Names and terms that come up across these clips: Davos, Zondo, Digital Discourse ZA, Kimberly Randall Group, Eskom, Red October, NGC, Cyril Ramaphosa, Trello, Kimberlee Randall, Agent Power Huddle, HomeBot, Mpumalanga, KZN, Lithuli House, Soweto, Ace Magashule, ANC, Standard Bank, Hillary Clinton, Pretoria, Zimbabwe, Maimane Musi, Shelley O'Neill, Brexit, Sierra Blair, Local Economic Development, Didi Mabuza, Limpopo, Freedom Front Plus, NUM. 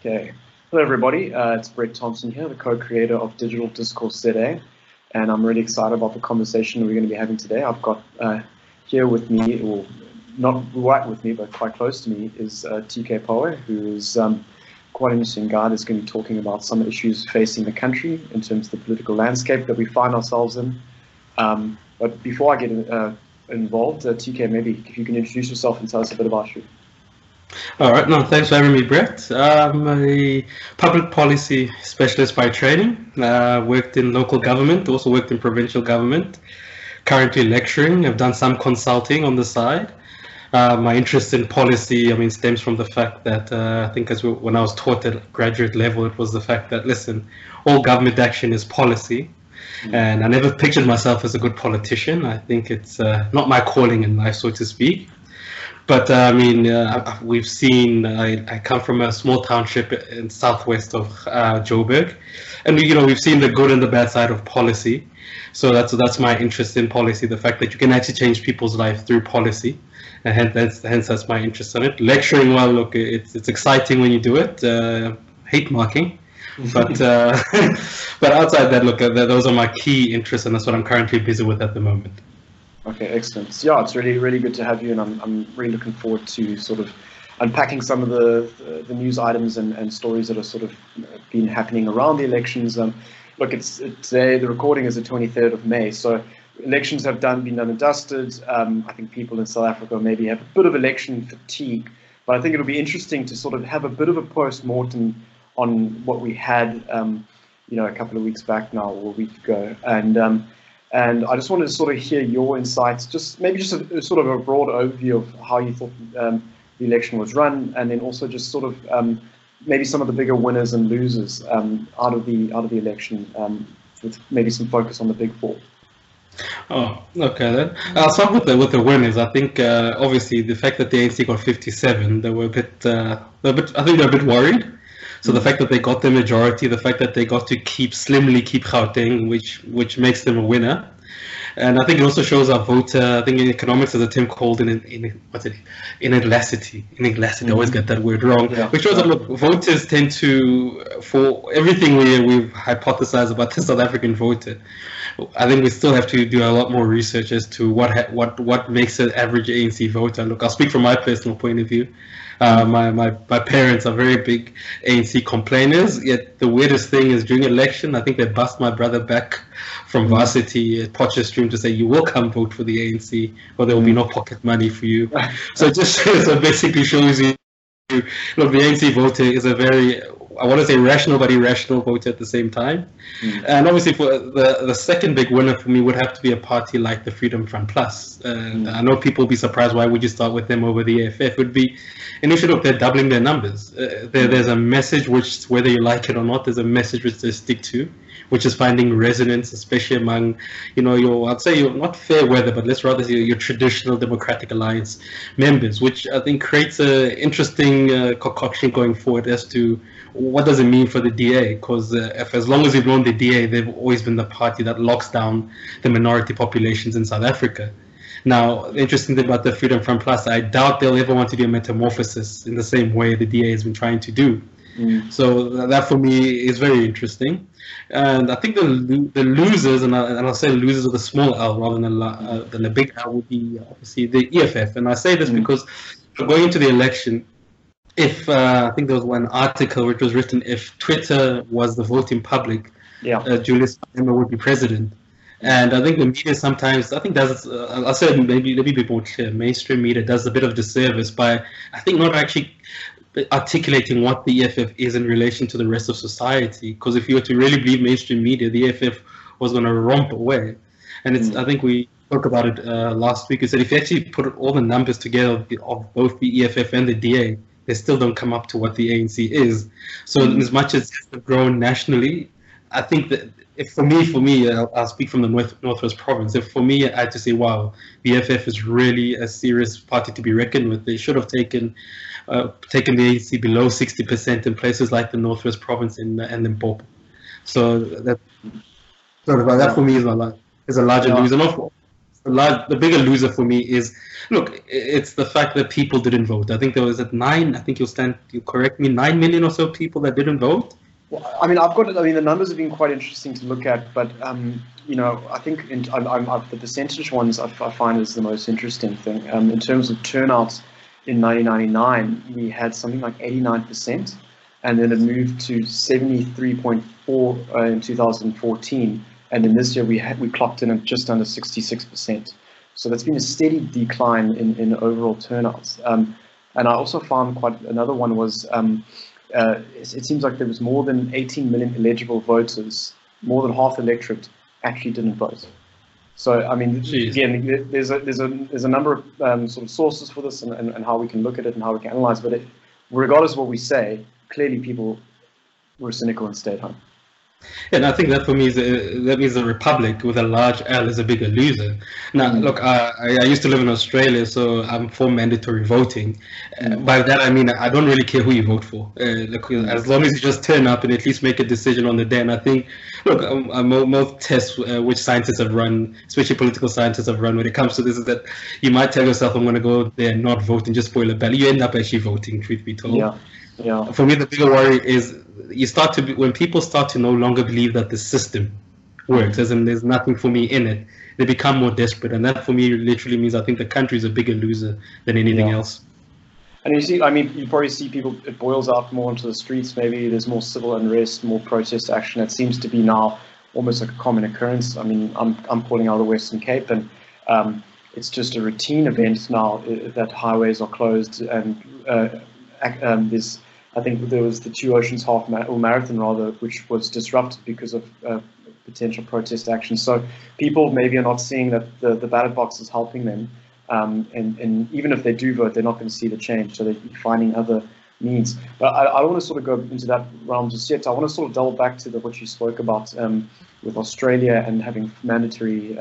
Okay. Hello everybody, it's Brett Thompson here, the co-creator of Digital Discourse ZA, and I'm really excited about the conversation we're going to be having today. I've got here with me, or not right with me, but quite close to me, is TK Pooe, who is quite an interesting guy that's going to be talking about some issues facing the country in terms of the political landscape that we find ourselves in. But before I get involved, TK, maybe if you can introduce yourself and tell us a bit about you. All right, no, thanks for having me, Brett. I'm a public policy specialist by training. Worked in local government, also worked in provincial government. Currently lecturing. I've done some consulting on the side. My interest in policy, stems from the fact that I think when I was taught at graduate level, it was the fact that, listen, all government action is policy. And I never pictured myself as a good politician. I think it's not my calling in life, so to speak. But we've seen, I come from a small township in southwest of Joburg, and we've seen the good and the bad side of policy. So that's my interest in policy, the fact that you can actually change people's life through policy, and hence that's my interest in it. Lecturing, well, look, it's exciting when you do it, hate marking, but, but outside that, look, those are my key interests, and that's what I'm currently busy with at the moment. Okay, excellent. So, yeah, it's really, really good to have you, and I'm really looking forward to sort of unpacking some of the news items and stories that have sort of been happening around the elections. Look, today the recording is the 23rd of May, so elections have been done and dusted. I think people in South Africa maybe have a bit of election fatigue, but I think it'll be interesting to sort of have a bit of a post-mortem on what we had, a couple of weeks back now, or a week ago, and I just wanted to sort of hear your insights, just a broad overview of how you thought the election was run, and then also just sort of maybe some of the bigger winners and losers out of the election, with maybe some focus on the big four. Oh, okay then. I'll start with the winners. I think obviously the fact that the ANC got 57, they were a bit worried. So the fact that they got the majority, the fact that they got to slimly keep Gauteng, which makes them a winner. And I think it also shows our voter, I think in economics there's a term called inelasticity. Inelasticity, I always get that word wrong. Yeah. Which shows that, look, voters tend to, for everything we've hypothesized about the South African voter, I think we still have to do a lot more research as to what makes an average ANC voter. Look, I'll speak from my personal point of view. My parents are very big ANC complainers, yet the weirdest thing is during election, I think they bussed my brother back from varsity at Potchefstroom to say, you will come vote for the ANC or there will be no pocket money for you. So it just basically shows you, look, the ANC voter is a very, I want to say rational, but irrational voter at the same time. And obviously for the second big winner for me would have to be a party like the Freedom Front Plus. And I know people will be surprised, why would you start with them over the EFF? It would be an issue of they're doubling their numbers. There's a message which, whether you like it or not, there's a message which they stick to, which is finding resonance, especially among, I'd say your, not fair weather, but let's rather say your traditional Democratic Alliance members, which I think creates an interesting concoction going forward as to what does it mean for the DA? Because if as long as we've known the DA, they've always been the party that locks down the minority populations in South Africa. Now, the interesting thing about the Freedom Front Plus, I doubt they'll ever want to do a metamorphosis in the same way the DA has been trying to do. So that for me is very interesting. And I think the losers, and I'll say losers of the small L rather than the big L, would be obviously the EFF. And I say this because going into the election, if I think there was one article which was written, if Twitter was the voting public, Julius Malema would be president. And I think the media sometimes, does, I'll say maybe a bit more clear, mainstream media does a bit of disservice by, not actually articulating what the EFF is in relation to the rest of society. Because if you were to really believe mainstream media, the EFF was going to romp away. And it's, I think we spoke about it last week. Is that if you actually put all the numbers together of both the EFF and the DA, they still don't come up to what the ANC is. So as much as it's grown nationally, I think that if for me, I'll speak from the Northwest Province. If for me, I had to say, wow, the EFF is really a serious party to be reckoned with. They should have taken the ANC below 60% in places like the Northwest Province and Limpopo. So that for me is a larger loser. the bigger loser for me is, look, it's the fact that people didn't vote. I think there was at 9, I think you correct me, 9 million or so people that didn't vote. Well, the numbers have been quite interesting to look at, but I think the percentage ones I find is the most interesting thing. In terms of turnouts in 1999, we had something like 89%, and then it moved to 73.4 in 2014, and then this year we clocked in at just under 66%. So that's been a steady decline in overall turnouts. And I also found quite another one was. It seems like there was more than 18 million eligible voters, more than half the electorate actually didn't vote. So, I mean, again, there's a number of sort of sources for this and how we can look at it and how we can analyze. But regardless of what we say, clearly people were cynical and stayed home. And I think that for me is that means the Republic with a large L is a bigger loser. Now, look, I used to live in Australia, so I'm for mandatory voting. By that I mean I don't really care who you vote for, as long as you just turn up and at least make a decision on the day. And I think, look, most tests which scientists have run, especially political scientists have run when it comes to this, is that you might tell yourself I'm going to go there and not vote and just spoil a ballot. You end up actually voting, truth be told. Yeah. Yeah. For me, the bigger worry is when people start to no longer believe that the system works, as in there's nothing for me in it, they become more desperate. And that for me literally means I think the country is a bigger loser than anything else. And you see, I mean, you probably see people, it boils out more into the streets. Maybe there's more civil unrest, more protest action. It seems to be now almost like a common occurrence. I mean, I'm calling out the Western Cape, and it's just a routine event now that highways are closed and I think there was the Two Oceans marathon rather, which was disrupted because of potential protest action. So people maybe are not seeing that the ballot box is helping them, and even if they do vote, they're not going to see the change. So they're finding other means. But I don't want to sort of go into that realm just yet. I want to sort of delve back to what you spoke about with Australia and having mandatory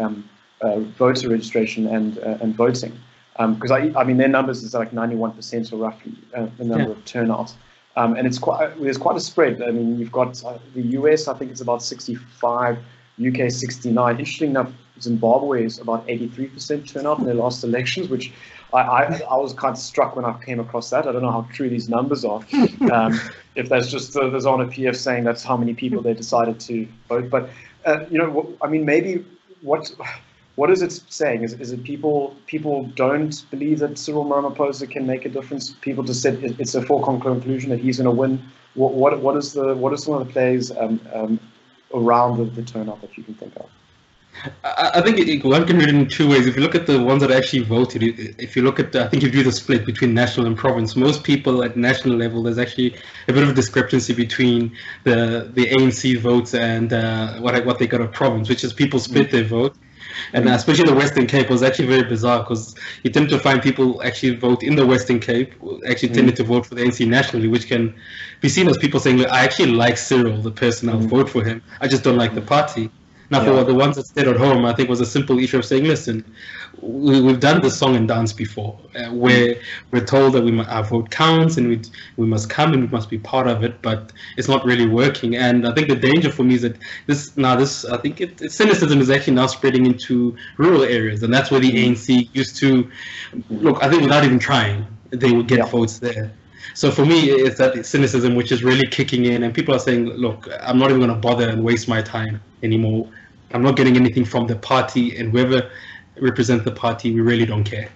voter registration and voting. Because I mean, their numbers is like 91% or roughly the number of turnouts, and there's quite a spread. I mean, you've got the US, I think it's about 65, UK 69. Interesting enough, Zimbabwe is about 83% turnout in their last elections, which I was kind of struck when I came across that. I don't know how true these numbers are. If that's just there's on a PF saying that's how many people they decided to vote, but I mean, maybe what is it saying? Is it people don't believe that Cyril Ramaphosa can make a difference? People just said it's a foregone conclusion that he's going to win. What is one of the plays around the turnout that you can think of? I think one can read it in two ways. If you look at the ones that actually voted, if you look at, I think if you do the split between national and province, most people at national level, there's actually a bit of a discrepancy between the ANC votes and what they got at province, which is people split their vote. And especially the Western Cape was actually very bizarre, because you tend to find people actually vote in the Western Cape, actually tended to vote for the ANC nationally, which can be seen as people saying, look, I actually like Cyril, the person, I'll vote for him. I just don't like the party. Now, for the ones that stayed at home, I think was a simple issue of saying, listen, we've done this song and dance before, where we're told that our vote counts and we must come and we must be part of it, but it's not really working. And I think the danger for me is that I think cynicism is actually now spreading into rural areas, and that's where the ANC used to, look, I think without even trying, they would get votes there. So for me, it's that cynicism which is really kicking in, and people are saying, look, I'm not even going to bother and waste my time anymore. I'm not getting anything from the party, and whoever represents the party, we really don't care.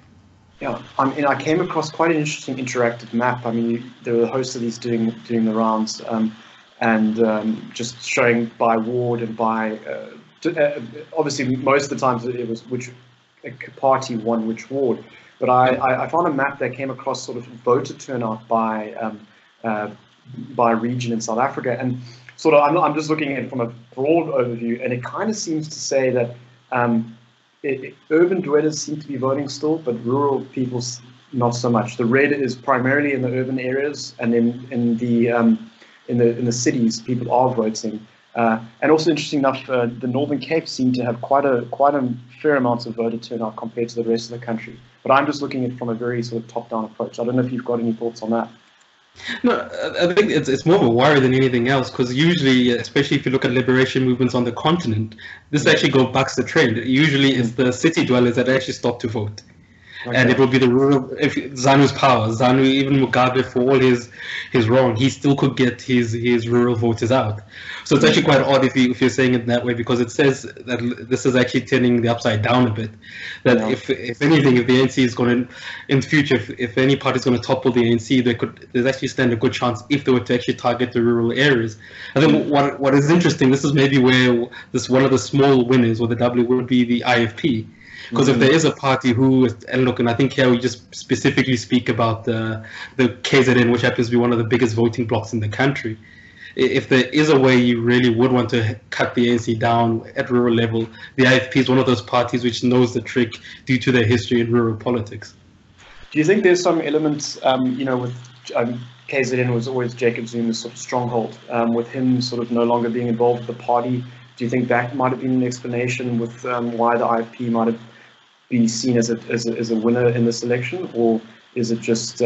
Yeah, I came across quite an interesting interactive map. I mean, there were a host of these doing the rounds, and just showing by ward and by, obviously most of the times it was which party won which ward. But I found a map that came across sort of voter turnout by region in South Africa, and sort of I'm just looking at it from a broad overview, and it kind of seems to say that urban dwellers seem to be voting still, but rural people not so much. The red is primarily in the urban areas, and then in the cities, people are voting. And also, interesting enough, the Northern Cape seemed to have quite a fair amount of voter turnout compared to the rest of the country. But I'm just looking at it from a very sort of top-down approach. I don't know if you've got any thoughts on that. No, I think it's more of a worry than anything else, because usually, especially if you look at liberation movements on the continent, this actually goes back the trend. Usually it's the city dwellers that actually stop to vote. Okay. And it will be the rural, if Zanu's power, Zanu, even Mugabe, for all his wrong, he still could get his rural voters out. So it's actually quite odd if you're saying it that way, because it says that this is actually turning the upside down a bit. That if anything, if the ANC is going to, in the future, if any party is going to topple the ANC, there's actually stand a good chance if they were to actually target the rural areas. I think what is interesting, this is maybe where this one of the small winners, or the W, would be the IFP. Because if there is a party who, and look, and I think here we just specifically speak about the KZN, which happens to be one of the biggest voting blocks in the country. If there is a way you really would want to cut the ANC down at rural level, the IFP is one of those parties which knows the trick due to their history in rural politics. Do you think there's some elements, with KZN was always Jacob Zuma's sort of stronghold, with him sort of no longer being involved with the party? Do you think that might have been an explanation with why the IFP might have been seen as a winner in this election, or is it just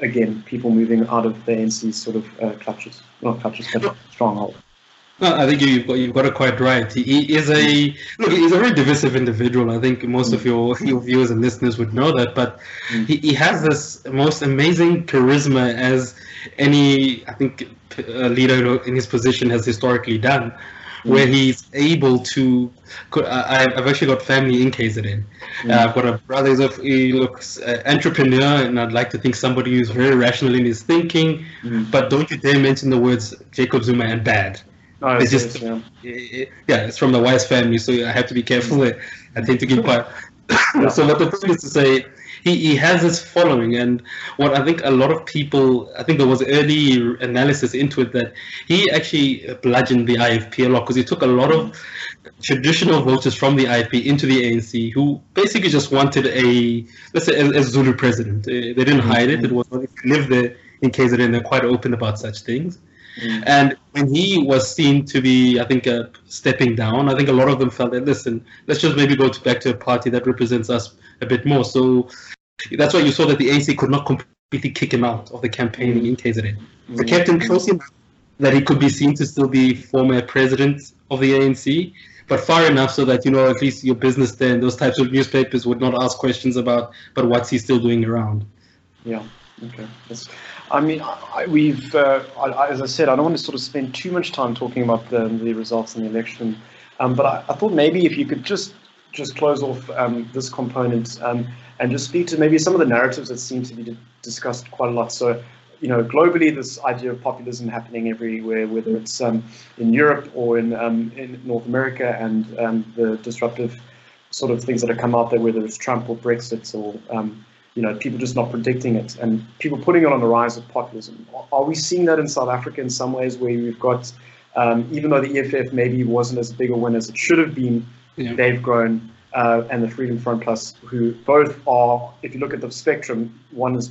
again people moving out of the ANC's sort of clutches, not clutches, but stronghold? No, I think you've got it quite right. He is he's a very divisive individual. I think most of your viewers and listeners would know that, but he has this most amazing charisma, as any leader in his position has historically done. Where he's able to, I've actually got family in KZN. I've got a brother who's an entrepreneur, and I'd like to think somebody who's very rational in his thinking. But don't you dare mention the words Jacob Zuma and bad. Oh, it's just, it's from the Wise family, so I have to be careful. I tend to give part. So what the thing is to say, he has this following, and what I think a lot of people, I think there was early analysis into it that he actually bludgeoned the IFP a lot, because he took a lot of traditional voters from the IFP into the ANC, who basically just wanted let's say a Zulu president. They didn't hide it. It was, if you live there in KZN, they're quite open about such things. And when he was seen to be, stepping down, I think a lot of them felt that, listen, let's just maybe go back to a party that represents us a bit more. So that's why you saw that the ANC could not completely kick him out of the campaigning in KZN. They kept him close enough that he could be seen to still be former president of the ANC, but far enough so that, at least your business then, those types of newspapers would not ask questions about, but what's he still doing around? Yeah. Okay. As I said, I don't want to sort of spend too much time talking about the results in the election, but I thought maybe if you could just close off this component and just speak to maybe some of the narratives that seem to be discussed quite a lot. So, globally, this idea of populism happening everywhere, whether it's in Europe or in North America, and the disruptive sort of things that have come out there, whether it's Trump or Brexit or people just not predicting it, and people putting it on the rise of populism. Are we seeing that in South Africa in some ways, where we've got, even though the EFF maybe wasn't as big a win as it should have been, they've grown, and the Freedom Front Plus, who both are, if you look at the spectrum, one is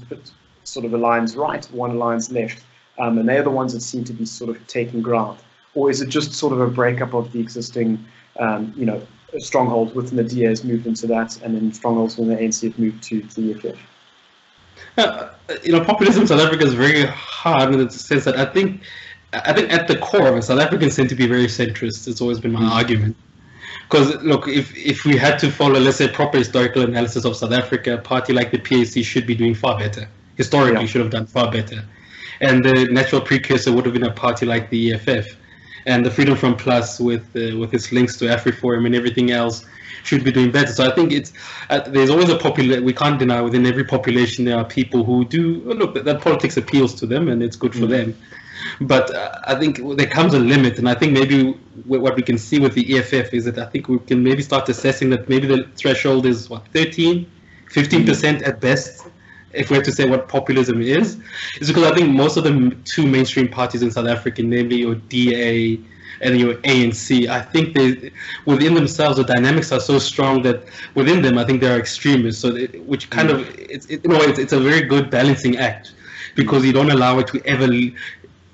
sort of aligns right, one aligns left, and they're the ones that seem to be sort of taking ground? Or is it just sort of a breakup of the existing, strongholds within the DA has moved into that, and then strongholds within the ANC have moved to the EFF? Populism in South Africa is very hard in the sense that I think at the core of it, South Africans tend to be very centrist. It's always been my argument. Because, look, if we had to follow, let's say, proper historical analysis of South Africa, a party like the PAC should be doing far better. Historically, should have done far better. And the natural precursor would have been a party like the EFF. And the Freedom Front Plus, with its links to AfriForum and everything else, should be doing better. So I think it's there's always a population. We can't deny within every population there are people who do look that politics appeals to them and it's good for them. But I think there comes a limit, and I think maybe what we can see with the EFF is that I think we can maybe start assessing that maybe the threshold is 13-15% at best. If we have to say what populism is because I think most of the two mainstream parties in South Africa, namely your DA and your ANC, I think they, within themselves, the dynamics are so strong that within them, I think there are extremists. So, which kind of, it's a very good balancing act, because you don't allow it to ever.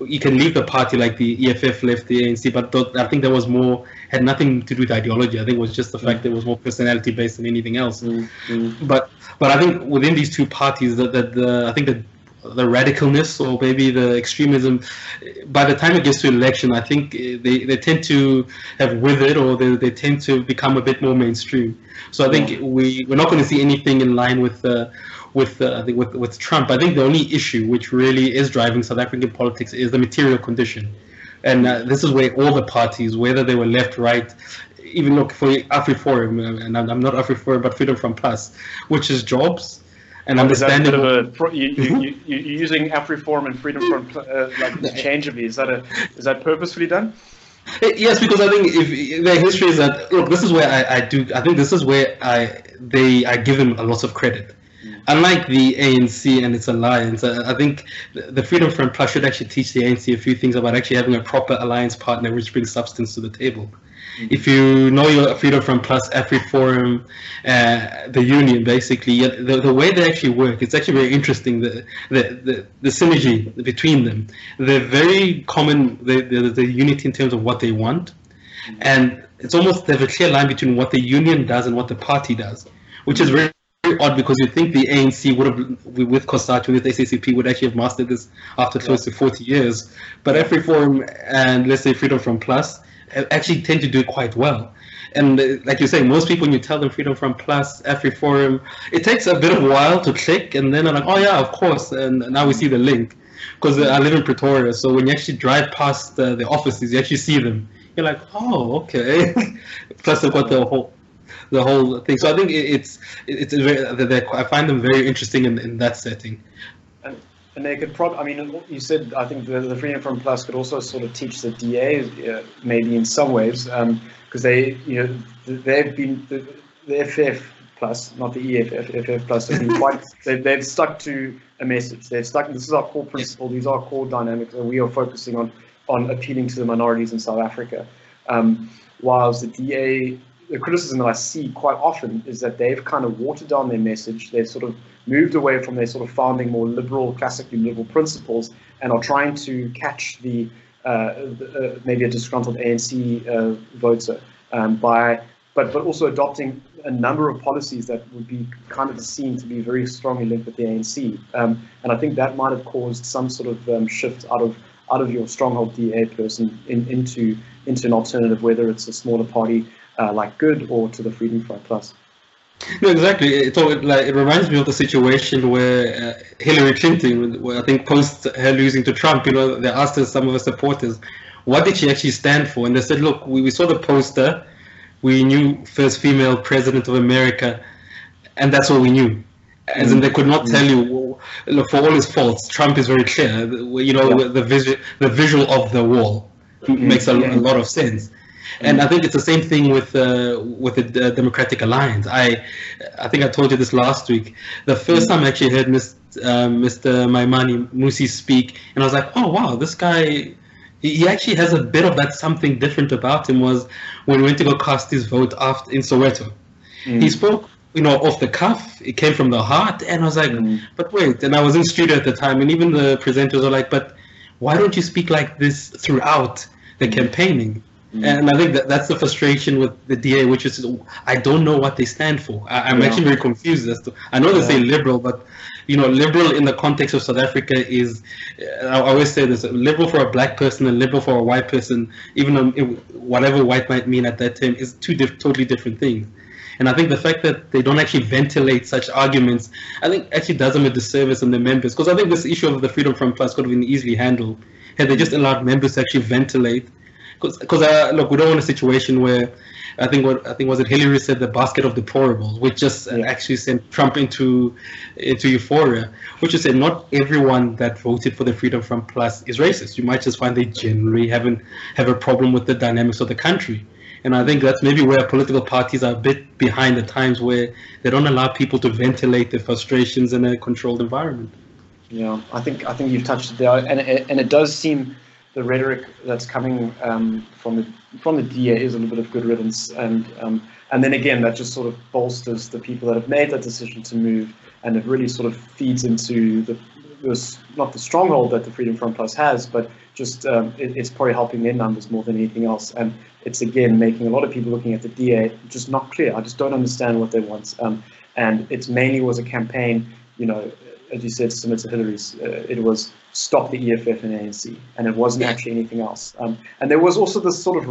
You can leave the party like the EFF left the ANC, but I think that was more, had nothing to do with ideology. I think it was just the fact that it was more personality based than anything else. But I think within these two parties, I think that the radicalness or maybe the extremism, by the time it gets to election, I think they tend to have withered, or they tend to become a bit more mainstream. So I think we're not going to see anything in line with Trump. I think the only issue which really is driving South African politics is the material condition, and this is where all the parties, whether they were left, right, even look for AfriForum, and I'm not AfriForum, but Freedom Front Plus, which is jobs. And understanding you're using AfriForum and Freedom Front like interchangeably. Is that purposefully done? Yes, because I think if their history is that, look, this is where I give them a lot of credit. Unlike the ANC and its alliance, I think the Freedom Front Plus should actually teach the ANC a few things about actually having a proper alliance partner which brings substance to the table. If you know your Freedom Front Plus, AfriForum, the union, basically, the way they actually work, it's actually very interesting, the synergy between them. They're very common, the unity in terms of what they want, and it's almost, there's a clear line between what the union does and what the party does, which is very odd, because you'd think the ANC would have, with Cosatu, with the SACP, would actually have mastered this after close to 40 years. But AfriForum and, let's say, Freedom Front Plus actually tend to do quite well. And like you say, most people, when you tell them Freedom Front Plus, AfriForum, it takes a bit of a while to click, and then they're like, oh yeah, of course, and now we see the link. Because I live in Pretoria, so when you actually drive past the offices, you actually see them. You're like, oh, okay. Plus they've got the whole thing. So I think it's very, I find them very interesting in that setting. And they could probably, I mean, you said, I think the Freedom Front Plus could also sort of teach the DA, maybe in some ways, because they, you know, they've been, the FF Plus, not the EFF, FF Plus, have been quite, they've stuck to a message. They've stuck, this is our core principle, these are core dynamics, and we are focusing on appealing to the minorities in South Africa. Whilst the DA, the criticism that I see quite often is that they've kind of watered down their message. They've sort of moved away from their sort of founding, more liberal, classically liberal principles, and are trying to catch maybe a disgruntled ANC voter but also adopting a number of policies that would be kind of seen to be very strongly linked with the ANC. And I think that might have caused some sort of shift out of your stronghold DA person into an alternative, whether it's a smaller party, like Good, or to the Freedom Front Plus. No, exactly. It reminds me of the situation where Hillary Clinton, I think post her losing to Trump, you know, they asked her, some of her supporters, what did she actually stand for? And they said, look, we saw the poster, we knew first female president of America, and that's all we knew. As in, they could not tell you, look, for all his faults, Trump is very clear, you know, the visual of the wall makes a lot of sense. And I think it's the same thing with the Democratic Alliance. I think I told you this last week. The first time I actually heard Mr. Maimane Musi speak, and I was like, oh wow, this guy, he actually has a bit of that something different about him. Was when we went to go cast his vote after in Soweto, he spoke, you know, off the cuff. It came from the heart, and I was like, but wait. And I was in studio at the time, and even the presenters were like, but why don't you speak like this throughout the campaigning? And I think that's the frustration with the DA, which is, I don't know what they stand for. I'm actually very confused as to, I know they say liberal, but, you know, liberal in the context of South Africa is, I always say this, liberal for a black person and liberal for a white person, even whatever white might mean at that time, is two totally different things. And I think the fact that they don't actually ventilate such arguments, I think actually does them a disservice on the members, because I think this issue of the Freedom Front Plus could have been easily handled had they just allowed members to actually ventilate. Because look, we don't want a situation where I think was it Hillary said, the basket of deplorables, which just actually sent Trump into euphoria. Which is that not everyone that voted for the Freedom Front Plus is racist. You might just find they generally have a problem with the dynamics of the country. And I think that's maybe where political parties are a bit behind the times, where they don't allow people to ventilate their frustrations in a controlled environment. Yeah, I think you've touched it there, and it does seem. The rhetoric that's coming from the DA is a little bit of good riddance, and then again that just sort of bolsters the people that have made that decision to move, and it really sort of feeds into the not the stronghold that the Freedom Front Plus has, but just it's probably helping their numbers more than anything else, and it's again making a lot of people looking at the DA just not clear. I just don't understand what they want, and it mainly was a campaign, you know. as you said, similar to Hillary's, it was stop the EFF and ANC, and it wasn't actually anything else. And there was also this sort of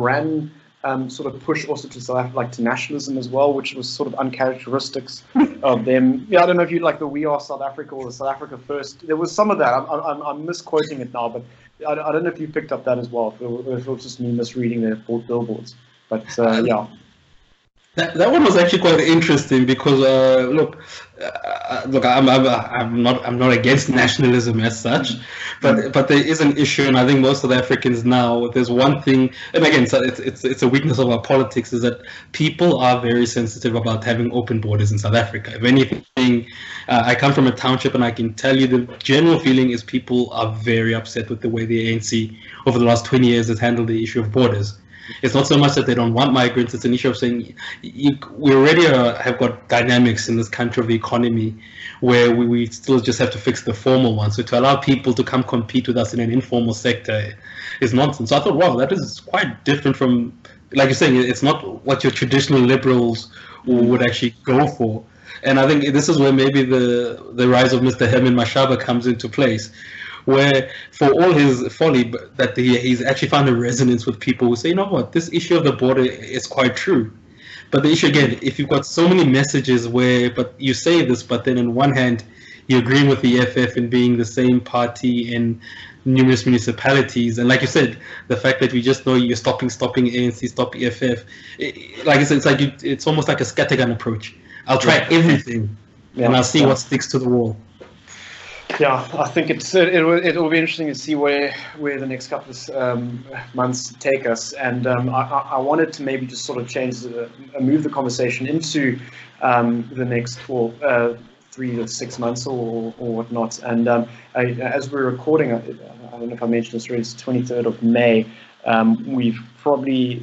push also to South Africa, like to nationalism as well, which was sort of uncharacteristics of them. Yeah, I don't know if you like the "We Are South Africa" or the "South Africa First." There was some of that. I'm misquoting it now, but I don't know if you picked up that as well. If it was just me misreading their billboards, but yeah. That one was actually quite interesting because look, I'm not against nationalism as such, but there is an issue, and I think most of the Africans now, there's one thing, and again, so it's a weakness of our politics, is that people are very sensitive about having open borders in South Africa. If anything, I come from a township, and I can tell you the general feeling is people are very upset with the way the ANC over the last 20 years has handled the issue of borders. It's not so much that they don't want migrants, it's an issue of saying we already have got dynamics in this country of the economy where we still just have to fix the formal one. So to allow people to come compete with us in an informal sector is nonsense. So I thought, wow, that is quite different from, like you're saying, it's not what your traditional liberals would actually go for. And I think this is where maybe the rise of Mr. Herman Mashaba comes into place, where for all his folly that he's actually found a resonance with people who say, you know what, this issue of the border is quite true. But the issue again, if you've got so many messages where, but you say this, but then on one hand, you're agreeing with the EFF in being the same party in numerous municipalities. And like you said, the fact that we just know you're stopping ANC, stop EFF. Like I said, it's almost like a scattergun approach. I'll try everything and I'll see what sticks to the wall. Yeah, I think it will be interesting to see where the next couple of months take us. And I wanted to maybe just sort of change, move the conversation into the next 3 to 6 months or whatnot. And as we're recording, I don't know if I mentioned this already, it's the 23rd of May. We've got the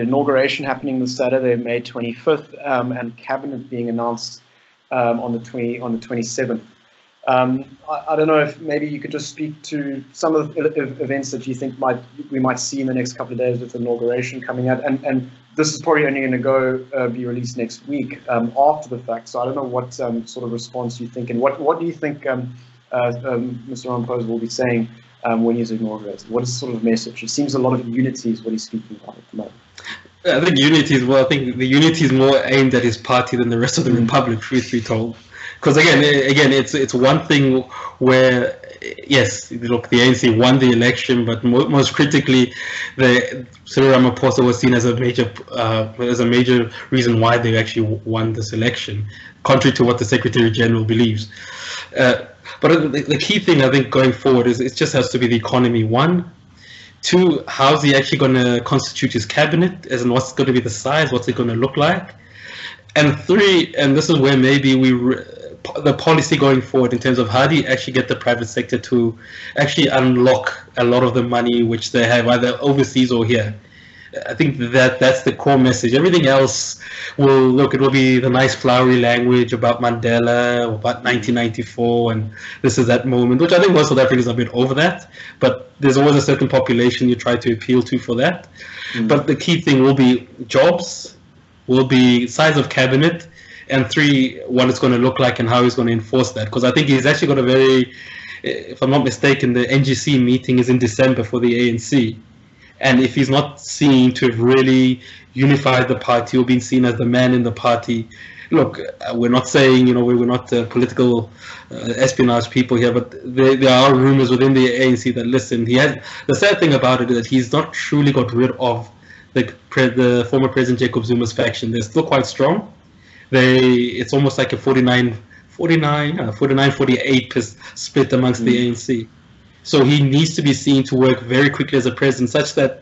inauguration happening this Saturday, May 25th, and cabinet being announced on the 27th. I don't know if maybe you could just speak to some of the events that you think we might see in the next couple of days with the inauguration coming out, and this is probably only going to be released next week after the fact. So I don't know what sort of response you think, and what do you think Mr. Ramaphosa will be saying when he's inaugurated? What is the sort of message? It seems a lot of unity is what he's speaking about at the moment. I think unity is, well, I think the unity is more aimed at his party than the rest of the republic, truth be told. Because again, it's one thing where, yes, look, the ANC won the election, but most critically, Cyril Ramaphosa was seen as a major reason why they actually won this election, contrary to what the Secretary General believes. But the key thing I think going forward is it just has to be the economy. 1, 2, how's he actually going to constitute his cabinet, as in what's going to be the size, what's it going to look like? And 3, and this is where maybe the policy going forward in terms of how do you actually get the private sector to actually unlock a lot of the money which they have either overseas or here. I think that's the core message. Everything else will be the nice flowery language about Mandela, about 1994, and this is that moment, which I think most South Africans are a bit over that, but there's always a certain population you try to appeal to for that. But the key thing will be jobs, will be size of cabinet, and 3, what it's going to look like and how he's going to enforce that. Because I think he's actually got a very, if I'm not mistaken, the NGC meeting is in December for the ANC. And if he's not seen to have really unified the party or been seen as the man in the party, look, we're not saying, we're not political espionage people here, but there are rumors within the ANC that, listen, the sad thing about it is that he's not truly got rid of the former President Jacob Zuma's faction. They're still quite strong. It's almost like a 49-48 split amongst the ANC. So he needs to be seen to work very quickly as a president, such that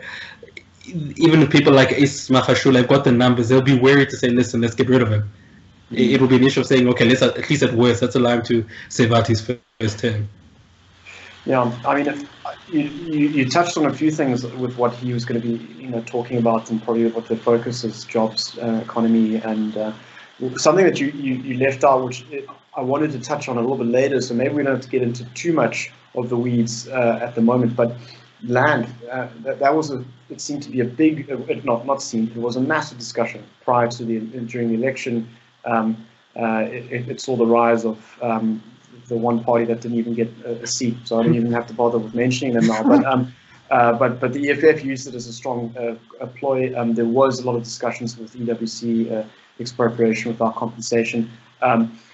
even if people like Ace Magashule have got the numbers, they'll be wary to say, listen, let's get rid of him. It will be an issue of saying, okay, let's at least at worst, let's allow him to save out his first term. Yeah, I mean, you touched on a few things with what he was going to be, talking about, and probably what the focus is, jobs, economy, and something that you left out, which I wanted to touch on a little bit later, so maybe we don't have to get into too much of the weeds at the moment, but land, that was it seemed to be a big, it was a massive discussion during the election, it saw the rise of the one party that didn't even get a seat, so I don't even have to bother with mentioning them now. But the EFF used it as a strong ploy. There was a lot of discussions with EWC expropriation without compensation.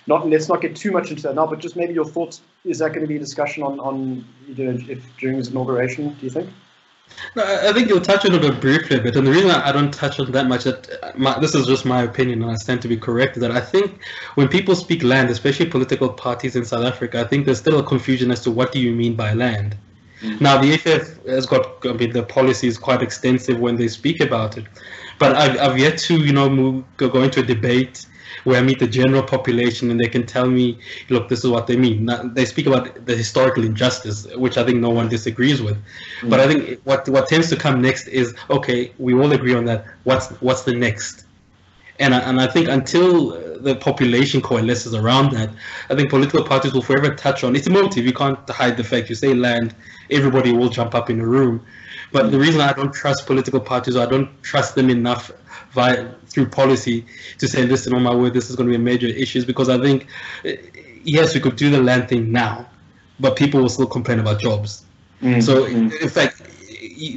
Let's not get too much into that now, but just maybe your thoughts. Is that going to be a discussion on during his inauguration, do you think? No, I think you'll touch on it briefly a bit, and the reason I don't touch on that much, this is just my opinion, and I stand to be corrected, that I think when people speak land, especially political parties in South Africa, I think there's still a confusion as to what do you mean by land. Now, the EFF has got, their policy is quite extensive when they speak about it, but I've yet to, go into a debate where I meet the general population and they can tell me, look, this is what they mean. Now, they speak about the historical injustice, which I think no one disagrees with. Mm. But I think what tends to come next is, okay, we all agree on that. What's the next? And I think until the population coalesces around that, I think political parties will forever touch on. It's emotive. You can't hide the fact. You say land, everybody will jump up in a room. But the reason I don't trust political parties, or I don't trust them enough through policy to say, listen, on my word, this is going to be a major issue, is because I think, yes, we could do the land thing now, but people will still complain about jobs. Mm-hmm. So in fact,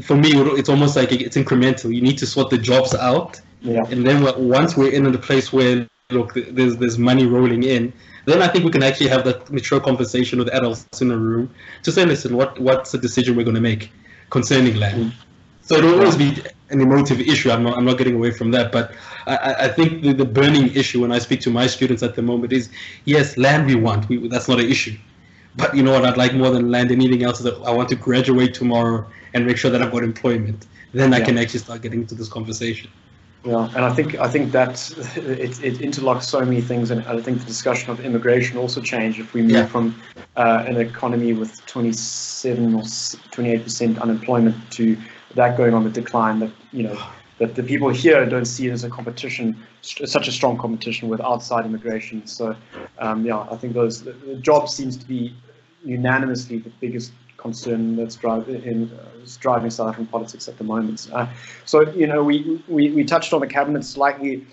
for me, it's almost like it's incremental. You need to sort the jobs out. Yeah. And then once we're in a place where, look, there's money rolling in, then I think we can actually have that mature conversation with adults in a room to say, listen, what's the decision we're going to make concerning land? So it will always be an emotive issue. I'm not getting away from that, but I think the burning issue when I speak to my students at the moment is, yes, land we want. That's not an issue. But you know what, I'd like more than land, and anything else, that I want to graduate tomorrow and make sure that I've got employment. Then I can actually start getting into this conversation. Yeah, and I think that it interlocks so many things, and I think the discussion of immigration also changed if we move from an economy with 27 or 28% unemployment to that going on the decline. That that the people here don't see it as a competition, such a strong competition with outside immigration. So I think the job seems to be unanimously the biggest concern that's driving South African politics at the moment. So we touched on the cabinet slightly.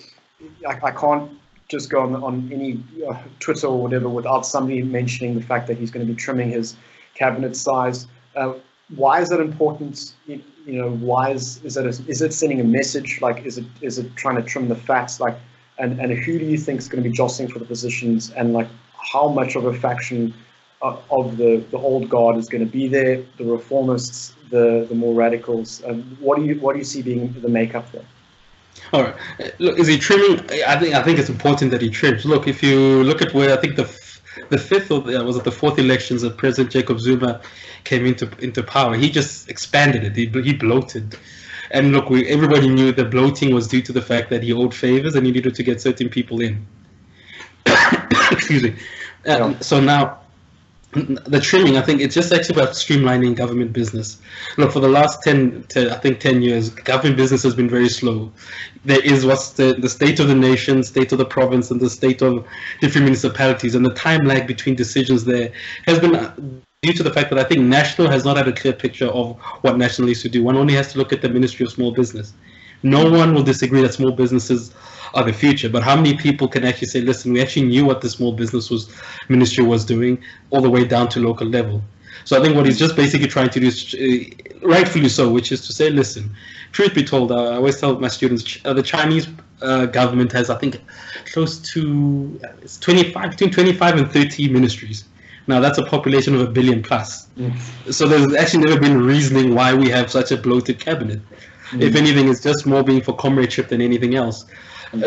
I can't just go on any Twitter or whatever without somebody mentioning the fact that he's going to be trimming his cabinet size. Why is that important? Why is it sending a message? Like, is it trying to trim the fats? Like, and who do you think is going to be jostling for the positions? And like, how much of a faction of the old guard is going to be there, the reformists, the more radicals? What do you see being the makeup there? All right, look, is he trimming? I think it's important that he trims. Look, if you look at where I think the fifth or the fourth elections that President Jacob Zuma came into power, he just expanded it. He bloated. And look, everybody knew the bloating was due to the fact that he owed favors and he needed to get certain people in. Excuse me. So now, the trimming, I think it's just actually about streamlining government business. Look, for the last 10 years, government business has been very slow. There is what's the state of the nation, state of the province, and the state of different municipalities, and the time lag between decisions there has been due to the fact that I think national has not had a clear picture of what national needs to do. One only has to look at the Ministry of Small Business. No one will disagree that small businesses are the future, but how many people can actually say, listen, we actually knew what the small business ministry was doing all the way down to local level? So I think what he's just basically trying to do is, rightfully so, which is to say, listen, truth be told, I always tell my students, the Chinese government has, I think, close to 25 and 30 ministries. Now, that's a population of 1 billion plus. Mm. So there's actually never been reasoning why we have such a bloated cabinet. Mm. If anything, it's just more being for comradeship than anything else.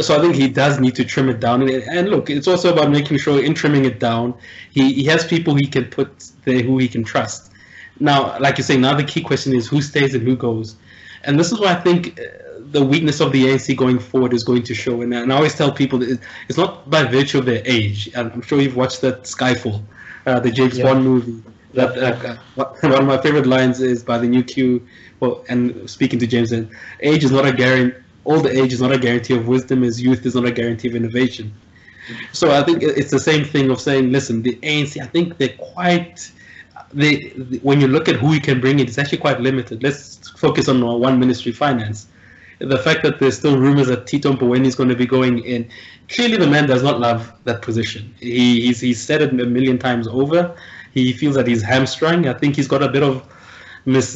So I think he does need to trim it down. And look, it's also about making sure in trimming it down, he has people he can put there who he can trust. Now, like you say, now the key question is who stays and who goes. And this is why I think the weakness of the ANC going forward is going to show. And I always tell people that it's not by virtue of their age. I'm sure you've watched that Skyfall, the James Bond movie. One of my favorite lines is by the New Q, and speaking to James, age is not a guarantee. Older age is not a guarantee of wisdom, as youth is not a guarantee of innovation. So I think it's the same thing of saying, listen, the ANC, I think they're quite, when you look at who you can bring in, it's actually quite limited. Let's focus on one ministry, finance. the fact that there's still rumors that Tito Mboweni is going to be going in, clearly the man does not love that position. He's said it a million times over. He feels that he's hamstrung. I think he's got a bit of Miss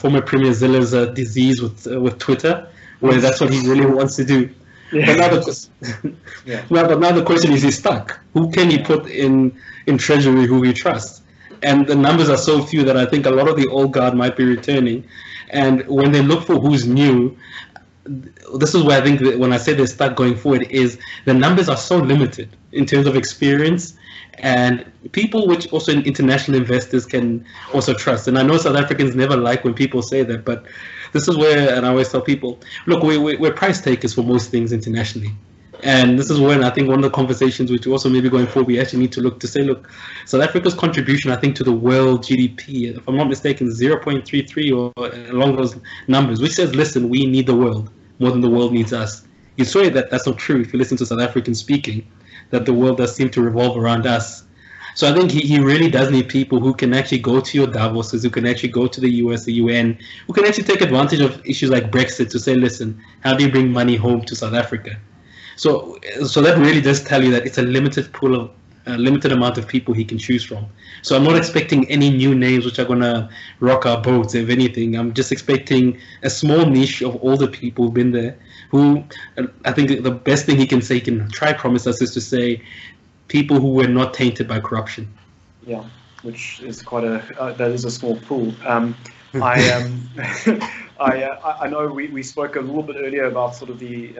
former Premier Zilla's disease with Twitter, where that's what he really wants to do. Yeah. But, now the question is, he's stuck. Who can he put in Treasury who he trusts? And the numbers are so few that I think a lot of the old guard might be returning. And when they look for who's new, this is where I think that when I say they start going forward, is the numbers are so limited in terms of experience and people which also international investors can also trust. And I know South Africans never like when people say that, but this is where, and I always tell people, look, we're price takers for most things internationally. And this is when I think one of the conversations which also maybe going forward, we actually need to look to say, look, South Africa's contribution, I think, to the world GDP, if I'm not mistaken, 0.33 or along those numbers, which says, listen, we need the world more than the world needs us. You saw that that's not true if you listen to South Africans speaking, that the world does seem to revolve around us. So I think he really does need people who can actually go to your Davoses, who can actually go to the US, the UN, who can actually take advantage of issues like Brexit to say, listen, how do you bring money home to South Africa? So that really does tell you that it's a limited pool of a limited amount of people he can choose from. So I'm not expecting any new names which are going to rock our boats. If anything, I'm just expecting a small niche of older people who've been there, who I think the best thing he can say, he can try promise us, is to say people who were not tainted by corruption. Yeah, which is quite that is a small pool. I know we spoke a little bit earlier about sort of the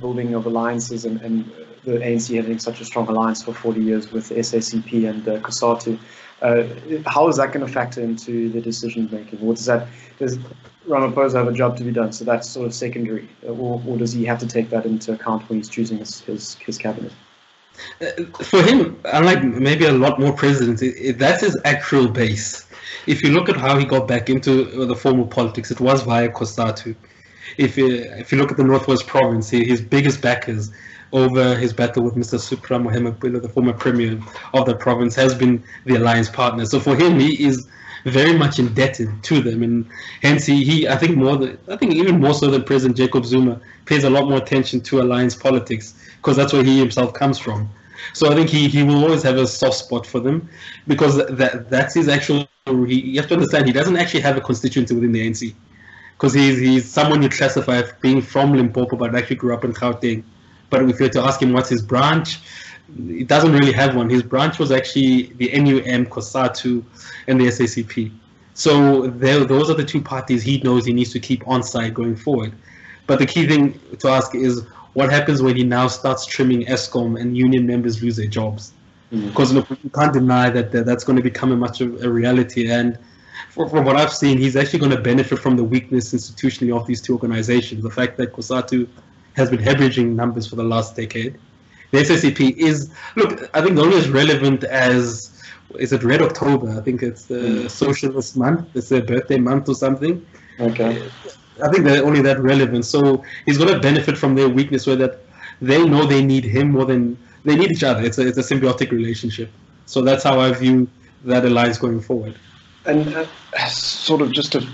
building of alliances and the ANC having such a strong alliance for 40 years with SACP and Cosatu. How is that going to factor into the decision making? What does Ramaphosa have a job to be done? So that's sort of secondary, or does he have to take that into account when he's choosing his cabinet? For him, unlike maybe a lot more presidents, that's his actual base. If you look at how he got back into the formal politics, it was via Cosatu. If you look at the Northwest Province, his biggest backers over his battle with Mr. Supra Mohammed Pula, the former premier of the province, has been the alliance partner. So for him, he is very much indebted to them, and hence I think even more so than President Jacob Zuma, pays a lot more attention to alliance politics because that's where he himself comes from. So I think he will always have a soft spot for them because that's his actual. You have to understand, he doesn't actually have a constituency within the ANC. Because he's someone you classify as being from Limpopo, but actually grew up in Gauteng. But if you were to ask him what's his branch, he doesn't really have one. His branch was actually the NUM, Cosatu, and the SACP. So those are the two parties he knows he needs to keep on side going forward. But the key thing to ask is what happens when he now starts trimming Eskom and union members lose their jobs? Because look, you can't deny that's going to become much of a reality. And from what I've seen, he's actually going to benefit from the weakness institutionally of these two organizations. The fact that Cosatu has been hemorrhaging numbers for the last decade. The SACP is, look, I think only as relevant as, is it Red October? I think it's the socialist month. It's their birthday month or something. Okay. I think they're only that relevant. So he's going to benefit from their weakness where that they know they need him more than they need each other. It's a symbiotic relationship. So that's how I view that alliance going forward. And sort of just to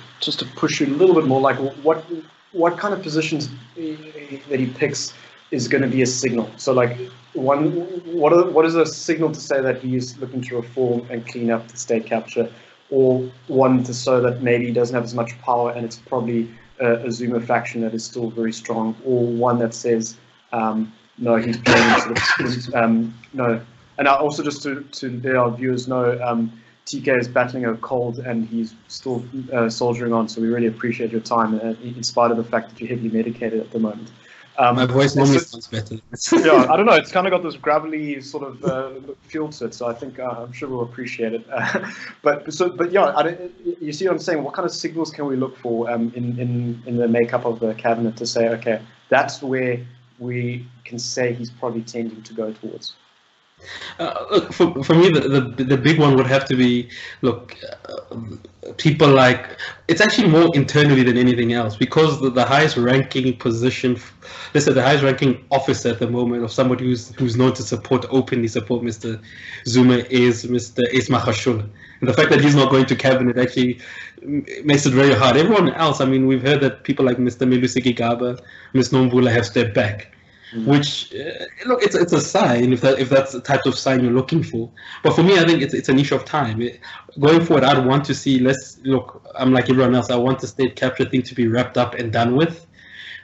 push you a little bit more, like what kind of positions that he picks is going to be a signal? So like what is a signal to say that he is looking to reform and clean up the state capture, or one to show that maybe he doesn't have as much power and it's probably a Zuma faction that is still very strong, or one that says no, he's playing sort of no. And I also just to let our viewers know. TK is battling a cold and he's still soldiering on, so we really appreciate your time, in spite of the fact that you're heavily medicated at the moment. My voice normally sounds better. Yeah, I don't know, it's kind of got this gravelly sort of feel to it, so I think I'm sure we'll appreciate it. But yeah, you see what I'm saying, what kind of signals can we look for in the makeup of the cabinet to say, okay, that's where we can say he's probably tending to go towards? Look, for me, the big one would have to be, look, people like, it's actually more internally than anything else, because the highest ranking position, let's say the highest ranking officer at the moment of somebody who's known to openly support Mr. Zuma is Mr. Ace Magashule. And the fact that he's not going to cabinet actually makes it very hard. Everyone else, I mean, we've heard that people like Mr. Meluseki Gaba, Ms. Nombula have stepped back. Mm-hmm. Which, look, it's a sign, if that's the type of sign you're looking for. But for me, I think it's an issue of time. Going forward, I'd want to see, I'm like everyone else, I want the state capture thing to be wrapped up and done with.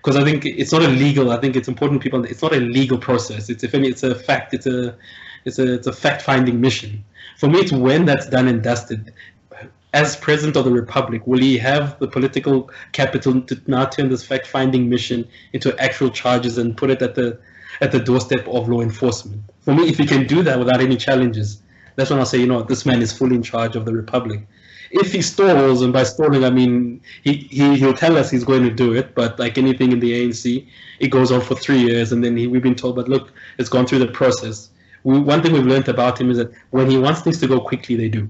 Because I think it's not illegal, I think it's important people, it's not a legal process. It's, if any, it's a fact, it's a fact-finding mission. For me, it's when that's done and dusted. As President of the Republic, will he have the political capital to now turn this fact-finding mission into actual charges and put it at the doorstep of law enforcement? For me, if he can do that without any challenges, that's when I'll say, you know, this man is fully in charge of the Republic. If he stalls, and by stalling I mean he'll tell us he's going to do it, but like anything in the ANC, it goes on for 3 years, and then we've been told, but look, it's gone through the process. One thing we've learned about him is that when he wants things to go quickly, they do.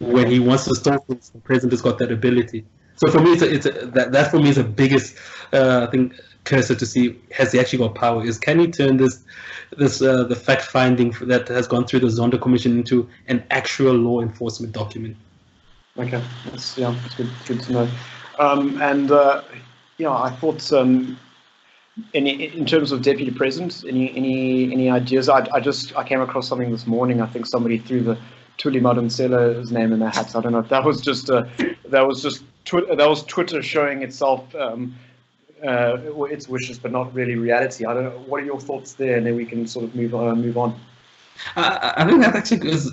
When he wants to stop things, the president has got that ability. So for me, that for me is the biggest I think cursor to see, has he actually got power? Is, can he turn this the fact finding that has gone through the Zondo Commission into an actual law enforcement document? Okay, that's good to know. I thought in terms of deputy president, any ideas? I came across something this morning. I think somebody threw the Tuli Madonsela's name in their hats. I don't know if that was just Twitter showing itself its wishes, but not really reality. I don't know. What are your thoughts there? And then we can sort of move on. I think that actually is.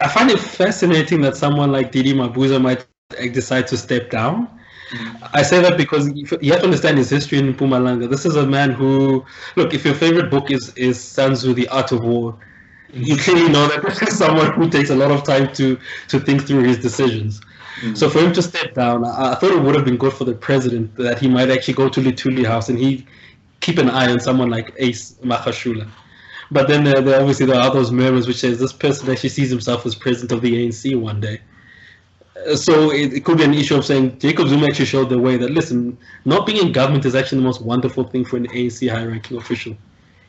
I find it fascinating that someone like Didi Mabuza might decide to step down. I say that because you have to understand his history in Mpumalanga. This is a man who, look, if your favorite book is Sanzu, The Art of War, you clearly know that this is someone who takes a lot of time to think through his decisions. Mm-hmm. So for him to step down, I thought it would have been good for the president that he might actually go to Lithuli House and he keep an eye on someone like Ace Magashule. But then there are those murmurs which says this person actually sees himself as president of the ANC one day. So it could be an issue of saying Jacob Zuma actually showed the way that, listen, not being in government is actually the most wonderful thing for an ANC high-ranking official.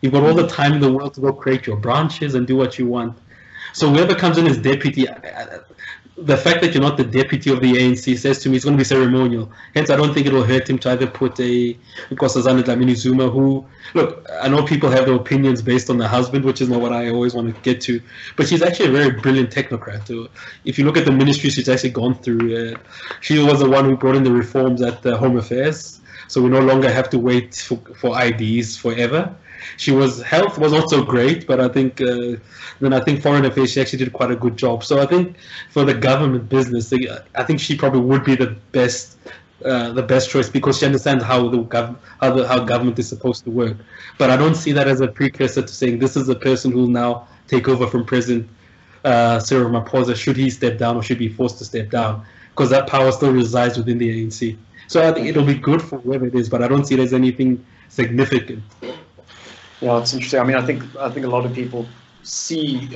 You've got all the time in the world to go create your branches and do what you want. So whoever comes in as deputy, the fact that you're not the deputy of the ANC says to me it's going to be ceremonial. Hence, I don't think it will hurt him to either put a Nkosazana Dlamini Zuma who, look, I know people have their opinions based on the husband, which is not what I always want to get to, but she's actually a very brilliant technocrat. If you look at the ministry she's actually gone through, she was the one who brought in the reforms at the Home Affairs, so we no longer have to wait for IDs forever. She was, health was also great, but I think then foreign affairs, she actually did quite a good job. So I think for the government business, I think she probably would be the best choice because she understands how government is supposed to work. But I don't see that as a precursor to saying this is the person who will now take over from President Cyril Ramaphosa should he step down or should be forced to step down, because that power still resides within the ANC. So I think it'll be good for whoever it is, but I don't see it as anything significant. Yeah, it's interesting. I mean, I think a lot of people see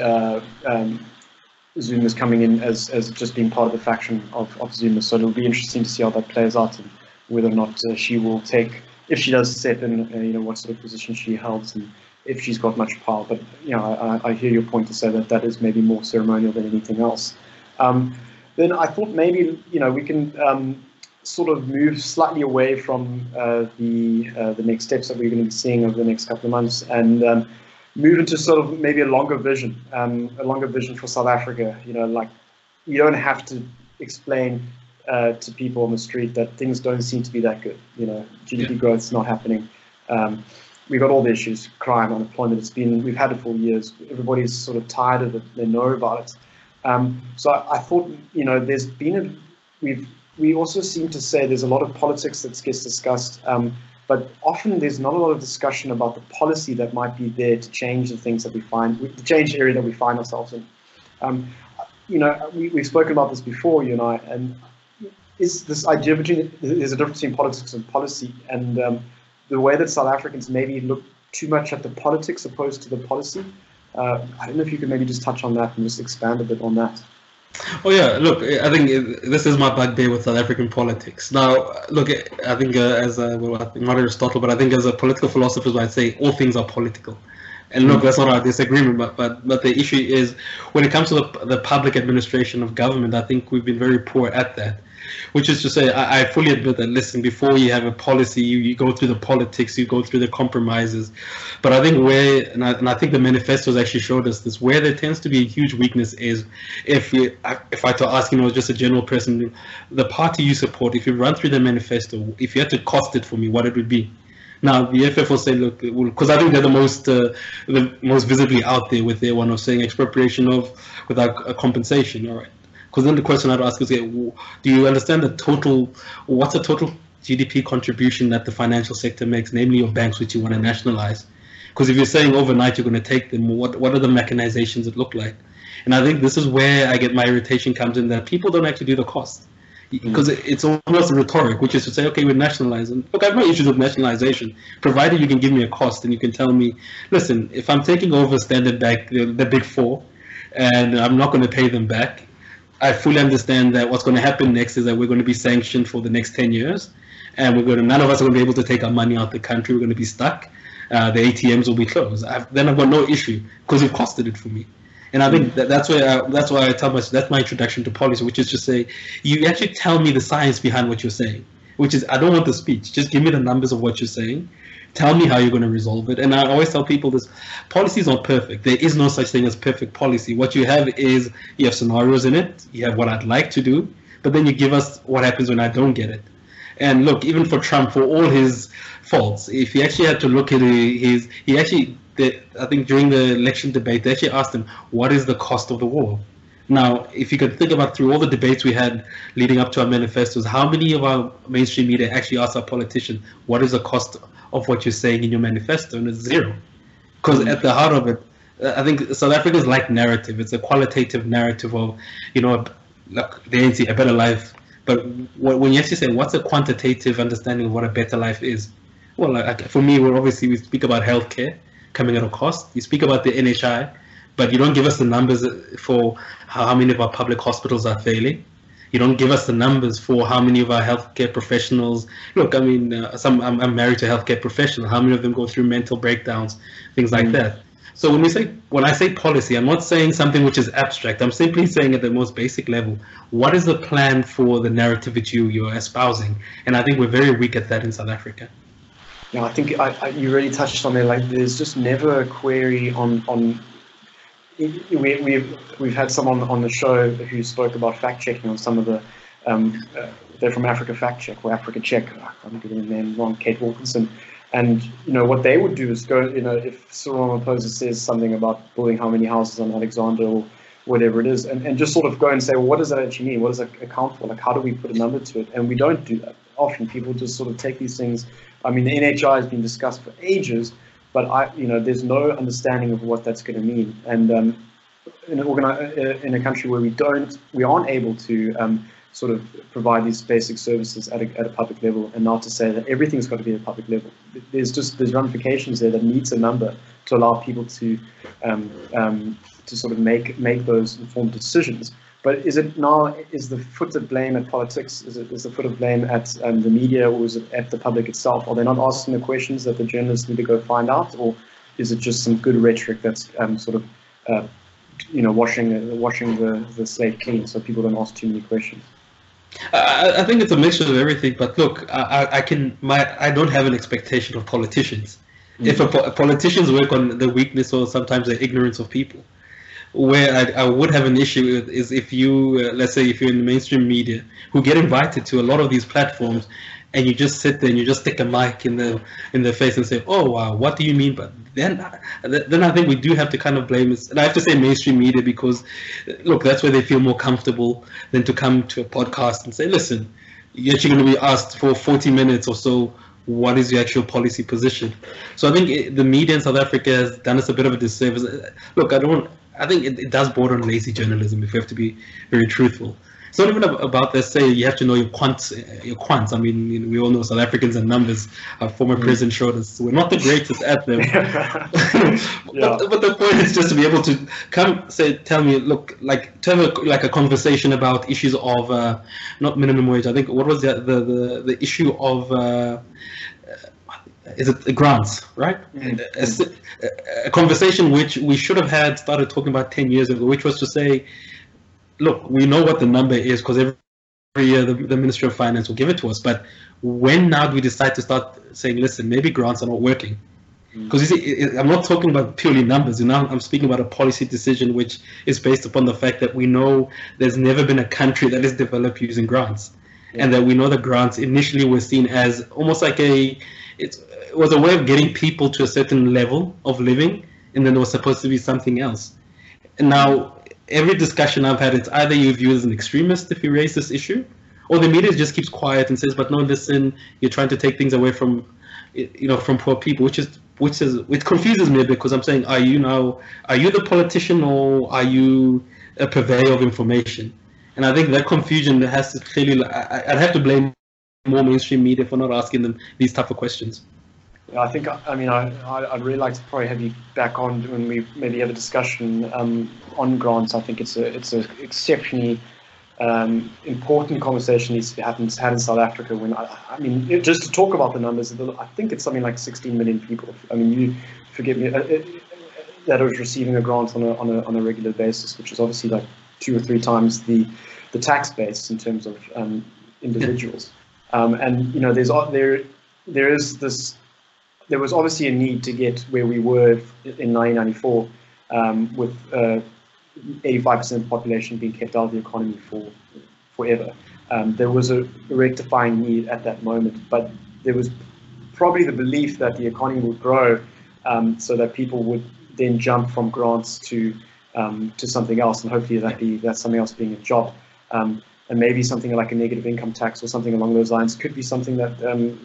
Zuma's coming in as just being part of the faction of Zuma. So it'll be interesting to see how that plays out and whether or not she will take, if she does step in, what sort of position she holds and if she's got much power. But, I hear your point to say that is maybe more ceremonial than anything else. Then I thought maybe, we can sort of move slightly away from the next steps that we're going to be seeing over the next couple of months and move into sort of maybe a longer vision for South Africa. You don't have to explain to people on the street that things don't seem to be that good. GDP growth's not happening. We've got all the issues, crime, unemployment. We've had it for years. Everybody's sort of tired of it. They know about it. So I thought, there's been we also seem to say there's a lot of politics that gets discussed, but often there's not a lot of discussion about the policy that might be there to change the things that the area that we find ourselves in. We've spoken about this before, you and I, and is this idea there's a difference between politics and policy, and the way that South Africans maybe look too much at the politics opposed to the policy. I don't know if you could maybe just touch on that and just expand a bit on that. Oh yeah, look, I think this is my bugbear with South African politics. Now, look, I think not Aristotle, but I think as a political philosopher, I'd say all things are political. And look, that's not our disagreement, but the issue is when it comes to the public administration of government, I think we've been very poor at that. Which is to say, I fully admit that, listen, before you have a policy, you go through the politics, you go through the compromises. But I think where, and I think the manifestos actually showed us this, where there tends to be a huge weakness is if I to ask, just a general person, the party you support, if you run through the manifesto, if you had to cost it for me, what it would be. Now, the EFF will say, look, because I think they're the most visibly out there with their one of saying expropriation of without compensation, all right? Because then the question I'd ask is, do you understand the total, what's the total GDP contribution that the financial sector makes, namely your banks, which you want to nationalize? Because if you're saying overnight you're going to take them, what are the mechanizations that look like? And I think this is where I get my irritation comes in, that people don't actually do the cost. Because it's almost a rhetoric, which is to say, okay, we're nationalizing. Look, I have no issues with nationalization, provided you can give me a cost and you can tell me, listen, if I'm taking over Standard Bank, the big four, and I'm not going to pay them back, I fully understand that what's going to happen next is that we're going to be sanctioned for the next 10 years, and none of us are going to be able to take our money out the country. We're going to be stuck. The ATMs will be closed. Then I've got no issue because you've costed it for me. And I think that's why I tell myself that's my introduction to policy, which is to say, you actually tell me the science behind what you're saying, which is I don't want the speech. Just give me the numbers of what you're saying. Tell me how you're going to resolve it. And I always tell people this, policy is not perfect. There is no such thing as perfect policy. What you have is you have scenarios in it. You have what I'd like to do, but then you give us what happens when I don't get it. And look, even for Trump, for all his faults, if he actually had to look at I think during the election debate, they actually asked him, what is the cost of the war? Now, if you could think about through all the debates we had leading up to our manifestos, how many of our mainstream media actually asked our politician, what is the cost of what you're saying in your manifesto? And it's zero. Because at the heart of it, I think South Africans like narrative. It's a qualitative narrative of, like the ANC, a better life. But when you actually say, what's a quantitative understanding of what a better life is? Well, for me, we speak about healthcare coming at a cost. You speak about the NHI, but you don't give us the numbers for how many of our public hospitals are failing. You don't give us the numbers for how many of our healthcare professionals. Look, I mean, I'm married to a healthcare professional. How many of them go through mental breakdowns, things like that. So when I say policy, I'm not saying something which is abstract. I'm simply saying at the most basic level, what is the plan for the narrative that you're espousing? And I think we're very weak at that in South Africa. Yeah, I think you really touched on it. Like, there's just never a query on. We've had someone on the show who spoke about fact checking on some of the they're from Africa Fact Check or Africa Check. I'm getting the name wrong. Kate Wilkinson, and what they would do is go. If Cyril Ramaphosa says something about building how many houses on Alexander or whatever it is, and just sort of go and say, well, what does that actually mean? What does that account for? Like, how do we put a number to it? And we don't do that. Often people just sort of take these things. I mean, the NHI has been discussed for ages. But there's no understanding of what that's going to mean, and in a country where we aren't able to sort of provide these basic services at a public level, and not to say that everything's got to be at a public level. There's ramifications there that needs a number to allow people to sort of make those informed decisions. But is the foot of blame at politics? Is the foot of blame at the media, or is it at the public itself? Are they not asking the questions that the journalists need to go find out, or is it just some good rhetoric that's sort of washing the slate clean so people don't ask too many questions? I think it's a mixture of everything. But look, I don't have an expectation of politicians. If politicians work on the weakness or sometimes the ignorance of people. Where I would have an issue with is if you, let's say if you're in the mainstream media, who get invited to a lot of these platforms, and you just sit there and you just stick a mic in their face and say, oh wow, what do you mean? But then I think we do have to kind of blame this. And I have to say mainstream media because, look, that's where they feel more comfortable than to come to a podcast and say, listen, you're actually going to be asked for 40 minutes or so, what is your actual policy position? So I think the media in South Africa has done us a bit of a disservice. Look, I think it does border on lazy journalism, if we have to be very truthful. It's not even about this, say, you have to know your quants. I mean, we all know South Africans and numbers. Our former president showed us we're not the greatest at them. But the point is just to be able to come say, tell me, look, like, tell me like a conversation about issues of not minimum wage. I think what was the issue of. Is it grants, right? And a conversation which we should have had started talking about 10 years ago, which was to say, look, we know what the number is because every year the Ministry of Finance will give it to us. But when now do we decide to start saying, listen, maybe grants are not working? Because you see, I'm not talking about purely numbers. You know, I'm speaking about a policy decision which is based upon the fact that we know there's never been a country that is developed using grants. And that we know that grants initially were seen as almost like it was a way of getting people to a certain level of living, and then there was supposed to be something else. And now, every discussion I've had, it's either you view as an extremist if you raise this issue, or the media just keeps quiet and says, "But no, listen, you're trying to take things away from, you know, from poor people," which confuses me because I'm saying, are you the politician or are you a purveyor of information? And I think that confusion has to clearly, I'd have to blame more mainstream media for not asking them these type of questions. Yeah, I think, I mean, I'd really like to probably have you back on when we maybe have a discussion on grants. I think it's an exceptionally important conversation needs to be had in South Africa. When I mean, just to talk about the numbers, I think it's something like 16 million people. I mean, you forgive me, that is receiving a grant on a regular basis, which is obviously like 2 or 3 times the tax base in terms of individuals. And you know, there was obviously a need to get where we were in 1994 with 85% of the population being kept out of the economy for forever. There was a rectifying need at that moment, but there was probably the belief that the economy would grow so that people would then jump from grants to something else, and hopefully that's something else being a job. And maybe something like a negative income tax or something along those lines could be something that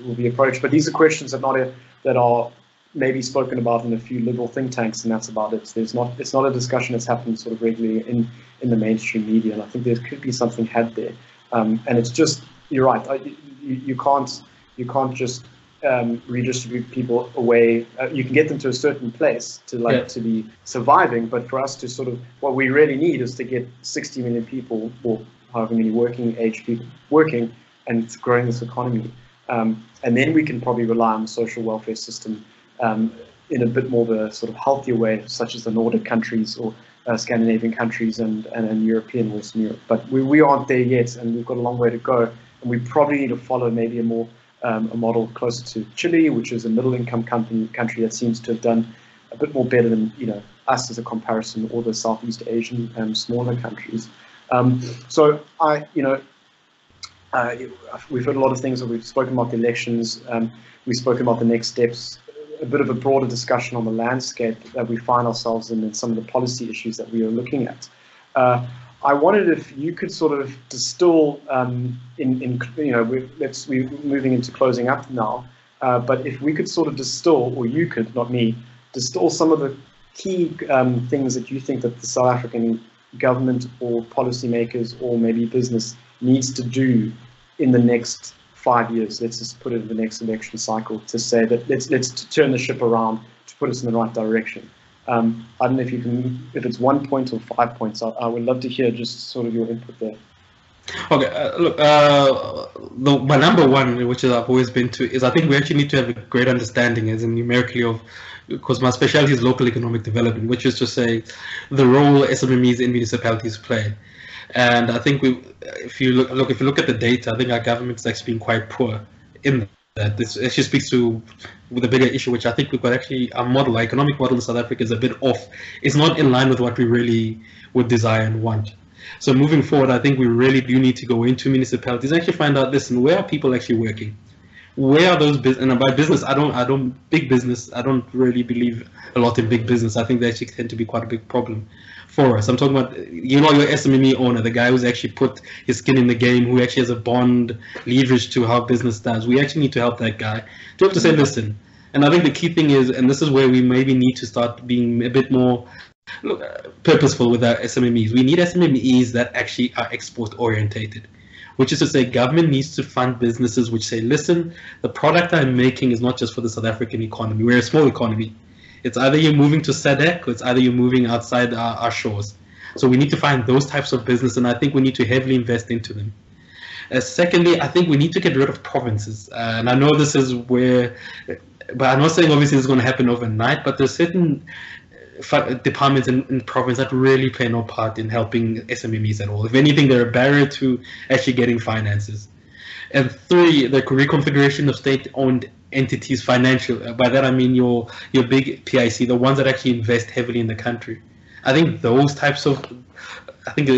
will be approached. But these are questions that are maybe spoken about in a few liberal think tanks, and that's about it. So it's not a discussion that's happening sort of regularly in the mainstream media. And I think there could be something had there. And it's just, you're right. You can't just redistribute people away. You can get them to a certain place to be surviving. But for us to sort of, what we really need is to get 60 million people or however many working age people working, and it's growing this economy. And then we can probably rely on the social welfare system in a bit more of a sort of healthier way, such as the Nordic countries or Scandinavian countries and European Western Europe. But we aren't there yet, and we've got a long way to go. And we probably need to follow maybe a more a model closer to Chile, which is a middle-income country that seems to have done a bit more better than us as a comparison, or the Southeast Asian smaller countries. We've heard a lot of things. That we've spoken about the elections. We've spoken about the next steps. A bit of a broader discussion on the landscape that we find ourselves in, and some of the policy issues that we are looking at. I wondered if you could sort of distill. We're moving into closing up now. But if we could sort of distill, or you could, not me, distill some of the key things that you think that the South African government or policymakers or maybe business needs to do in the next 5 years. Let's just put it in the next election cycle to say that let's turn the ship around to put us in the right direction. I don't know if you can, if it's 1 point or 5 points. I would love to hear just sort of your input there. Okay, look, my number one, which I've always been to, is I think we actually need to have a great understanding, as in numerically, of, because my specialty is local economic development, which is to say the role SMMEs in municipalities play. And I think if you look at the data, I think our government's actually been quite poor in that. This actually speaks to the bigger issue, which I think we've got actually our economic model in South Africa is a bit off. It's not in line with what we really would desire and want. So moving forward, I think we really do need to go into municipalities and actually find out, listen, where are people actually working? Where are those business? And by business, big business, I don't really believe a lot in big business. I think they actually tend to be quite a big problem for us. I'm talking about, your SMME owner, the guy who's actually put his skin in the game, who actually has a bond leverage to how business does. We actually need to help that guy to say, listen, And I think the key thing is, and this is where we maybe need to start being a bit more purposeful with our SMMEs. We need SMMEs that actually are export orientated, which is to say government needs to fund businesses which say, listen, the product I'm making is not just for the South African economy. We're a small economy. It's either you're moving to SADC or it's either you're moving outside our shores. So we need to find those types of business, and I think we need to heavily invest into them. Secondly, I think we need to get rid of provinces. And I know this is where, but I'm not saying obviously this is going to happen overnight, but there's certain departments in the province that really play no part in helping SMMEs at all. If anything, they're a barrier to actually getting finances. And three, the reconfiguration of state-owned entities financial. By that I mean your big PIC, the ones that actually invest heavily in the country. I think those types of, I think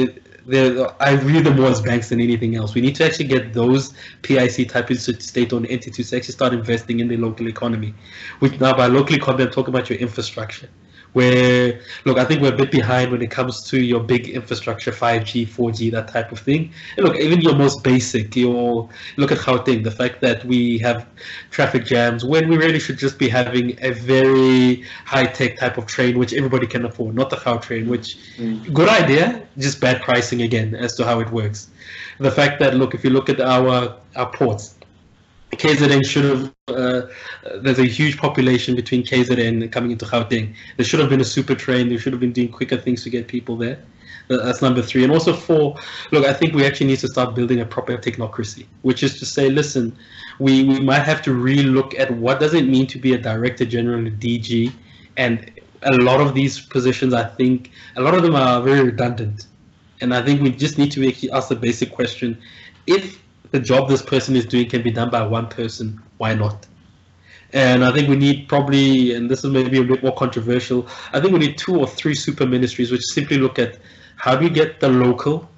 I view them more as banks than anything else. We need to actually get those PIC type of state-owned entities to actually start investing in the local economy, which now by local economy I'm talking about your infrastructure. Where, look, I think we're a bit behind when it comes to your big infrastructure, 5G, 4G, that type of thing. And look, even your most basic, look at Gauteng, the fact that we have traffic jams when we really should just be having a very high-tech type of train, which everybody can afford, not the Gautrain, which, good idea, just bad pricing again as to how it works. The fact that, look, if you look at our ports, KZN should have, there's a huge population between KZN coming into Gauteng. There should have been a super train. They should have been doing quicker things to get people there. That's number three. And also four, look, I think we actually need to start building a proper technocracy, which is to say, listen, we might have to relook at what does it mean to be a director general in DG. And a lot of these positions, I think, a lot of them are very redundant. And I think we just need to actually ask the basic question, if the job this person is doing can be done by one person, why not? And I think we need probably, and this is maybe a bit more controversial, I think we need 2 or 3 super ministries which simply look at how do you get the local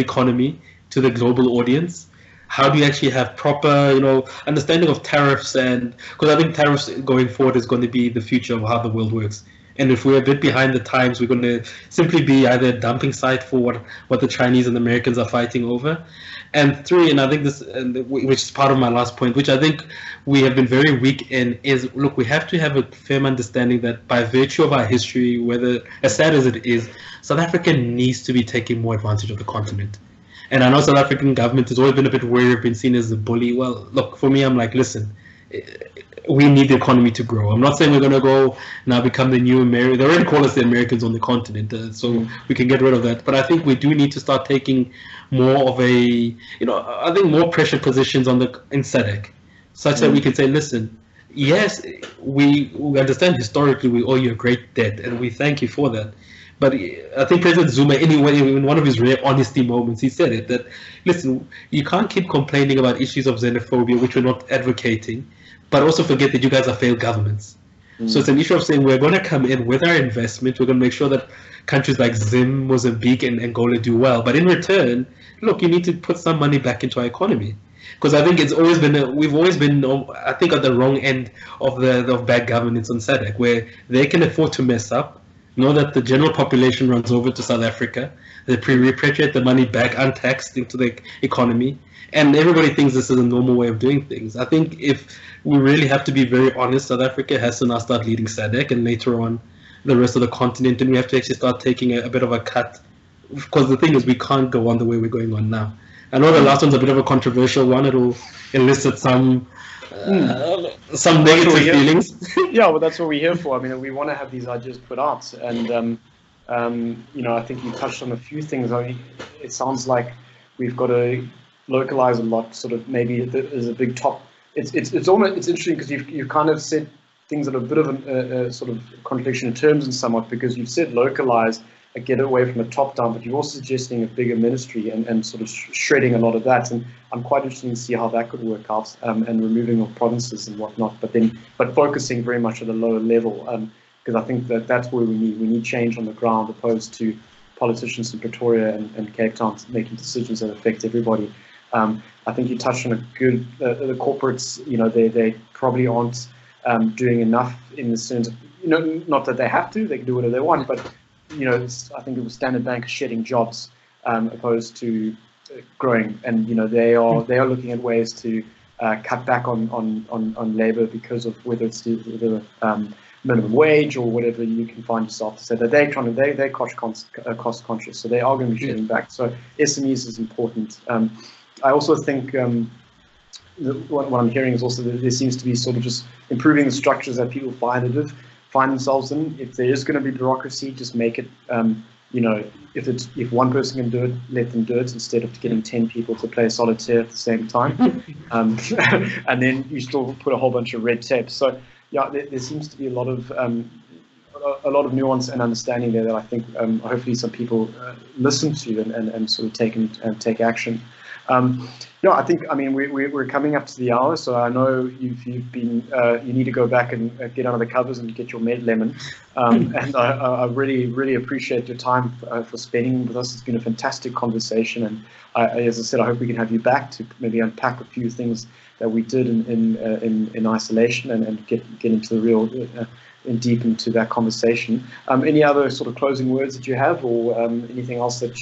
economy to the global audience? How do you actually have proper, understanding of tariffs? And because I think tariffs going forward is going to be the future of how the world works. And if we're a bit behind the times, we're going to simply be either a dumping site for what the Chinese and the Americans are fighting over. And three, and I think this, which is part of my last point, which I think we have been very weak in, is, look, we have to have a firm understanding that by virtue of our history, whether as sad as it is, South Africa needs to be taking more advantage of the continent. And I know South African government has always been a bit wary of being seen as a bully. Well, look, for me, I'm like, listen, we need the economy to grow. I'm not saying we're going to go now become the new America. They already call us the Americans on the continent, so we can get rid of that. But I think we do need to start taking more of a, I think more pressure positions in SADC, such that we can say, listen, yes, we understand historically we owe you a great debt, and we thank you for that. But I think President Zuma, anyway, in one of his rare honesty moments, he said it, that, listen, you can't keep complaining about issues of xenophobia, which we're not advocating, but also forget that you guys are failed governments. So it's an issue of saying we're going to come in with our investment, we're going to make sure that countries like Zim, Mozambique and Angola do well. But in return, look, you need to put some money back into our economy. Because I think it's always been, we've always been, I think, at the wrong end of the bad governance on SADC, where they can afford to mess up, know that the general population runs over to South Africa, they repatriate the money back untaxed into the economy, and everybody thinks this is a normal way of doing things. I think if we really have to be very honest, South Africa has to now start leading SADC and later on the rest of the continent, and we have to actually start taking a bit of a cut, because the thing is we can't go on the way we're going on now. I know the last one's a bit of a controversial one, it'll elicit some negative feelings. Yeah, well, that's what we're here for. I mean, we want to have these ideas put out, and I think you touched on a few things. I mean, it sounds like we've got to localize a lot, sort of maybe as a big top. It's almost, it's interesting because you've kind of said things that are a bit of a sort of contradiction in terms and somewhat, because you've said localize, get away from the top down, but you're also suggesting a bigger ministry and sort of shredding a lot of that. And I'm quite interested to see how that could work out, and removing of provinces and whatnot, but focusing very much at a lower level, because I think that's where we need change on the ground, opposed to politicians in Pretoria and Cape Town making decisions that affect everybody. I think you touched on a good, the corporates, they probably aren't doing enough in the sense of, not that they have to, they can do whatever they want, but I think it was Standard Bank shedding jobs opposed to growing, and they are looking at ways to cut back on labour because of whether it's the minimum wage or whatever you can find yourself to say that they're trying to, they're cost conscious, so they are going to be shedding back. So SMEs is important. I also think what I'm hearing is also that there seems to be sort of just improving the structures that people find themselves in. If there is going to be bureaucracy, just make it, you know, if one person can do it, let them do it, instead of getting 10 people to play solitaire at the same time. And then you still put a whole bunch of red tape. So yeah, there seems to be a lot of nuance and understanding there that I think hopefully some people listen to and sort of take action. Yeah, I think, I mean, we're coming up to the hour, so I know you've been, you need to go back and get under the covers and get your med lemon. And I really, really appreciate your time for spending with us. It's been a fantastic conversation. And as I said, I hope we can have you back to maybe unpack a few things that we did in isolation and get into the real, and deep into that conversation. Any other sort of closing words that you have, or anything else that,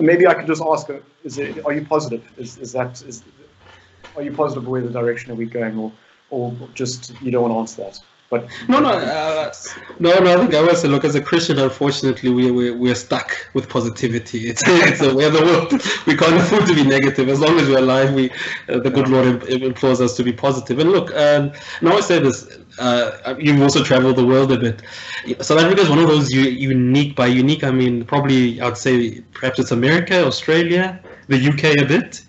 maybe I could just ask, are you positive? Are you positive where the direction are we going, or just you don't want to answer that? But no. I think I always say, look, as a Christian, unfortunately, we're stuck with positivity. It's the way of the world. We can't afford to be negative. As long as we're alive, the good Lord implores us to be positive. And look, and I always say this. You've also traveled the world a bit. South Africa is one of those unique. By unique, I mean probably I'd say perhaps it's America, Australia, the UK a bit.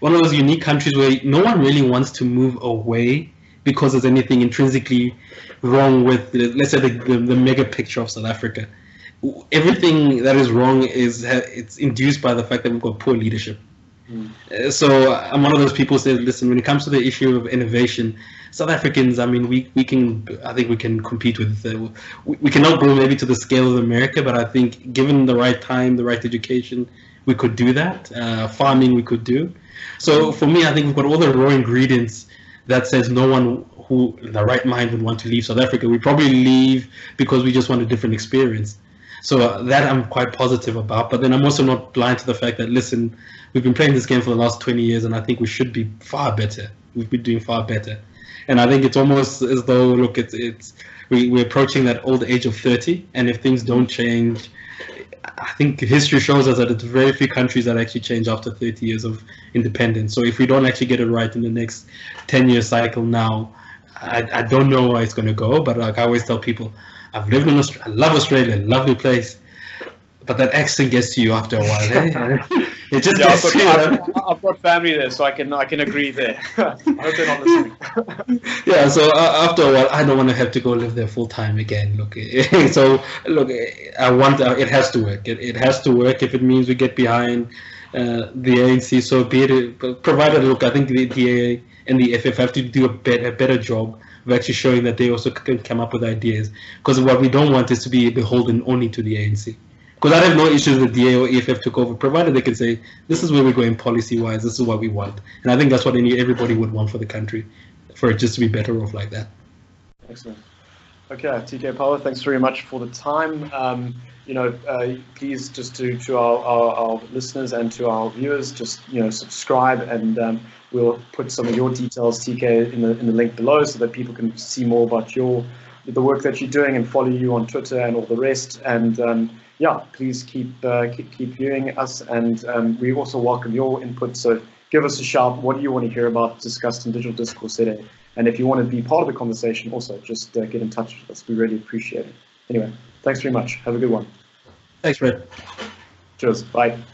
One of those unique countries where no one really wants to move away because there's anything intrinsically wrong with, let's say, the mega picture of South Africa. Everything that is wrong it's induced by the fact that we've got poor leadership. So I'm one of those people who says, listen, when it comes to the issue of innovation, South Africans, I mean, I think we can compete with, we cannot go maybe to the scale of America, but I think given the right time, the right education, we could do that. Farming we could do. So for me, I think we've got all the raw ingredients that says no one who in their right mind would want to leave South Africa. We probably leave because we just want a different experience. So that I'm quite positive about, but then I'm also not blind to the fact that, listen, we've been playing this game for the last 20 years and I think we should be far better. We've been doing far better. And I think it's almost as though, look, we're approaching that old age of 30, and if things don't change, I think history shows us that it's very few countries that actually change after 30 years of independence. So if we don't actually get it right in the next 10-year cycle now, I don't know where it's going to go. But like I always tell people, I've lived in Australia, I love Australia, lovely place, but that accent gets to you after a while. Eh? It just gets I've got family there, so I can agree there. I hope they're not listening. Yeah, so after a while, I don't want to have to go live there full time again. Look, it has to work. It has to work. If it means we get behind the ANC, so be it. Provided, look, I think the DA and the EFF have to do a better job of actually showing that they also can come up with ideas. Because what we don't want is to be beholden only to the ANC. Because I have no issues with DA or EFF took over, provided they can say, this is where we're going policy-wise, this is what we want. And I think that's what everybody would want for the country, for it just to be better off like that. Excellent. Okay, TK Pooe, thanks very much for the time. Please, just to our listeners and to our viewers, just, subscribe, and we'll put some of your details, TK, in the link below so that people can see more about the work that you're doing and follow you on Twitter and all the rest. And yeah, please keep viewing us, and we also welcome your input. So give us a shout. What do you want to hear about discussed in Digital Discourse ZA? And if you want to be part of the conversation, also just get in touch with us. We really appreciate it. Anyway, thanks very much. Have a good one. Thanks, Brett. Cheers. Bye.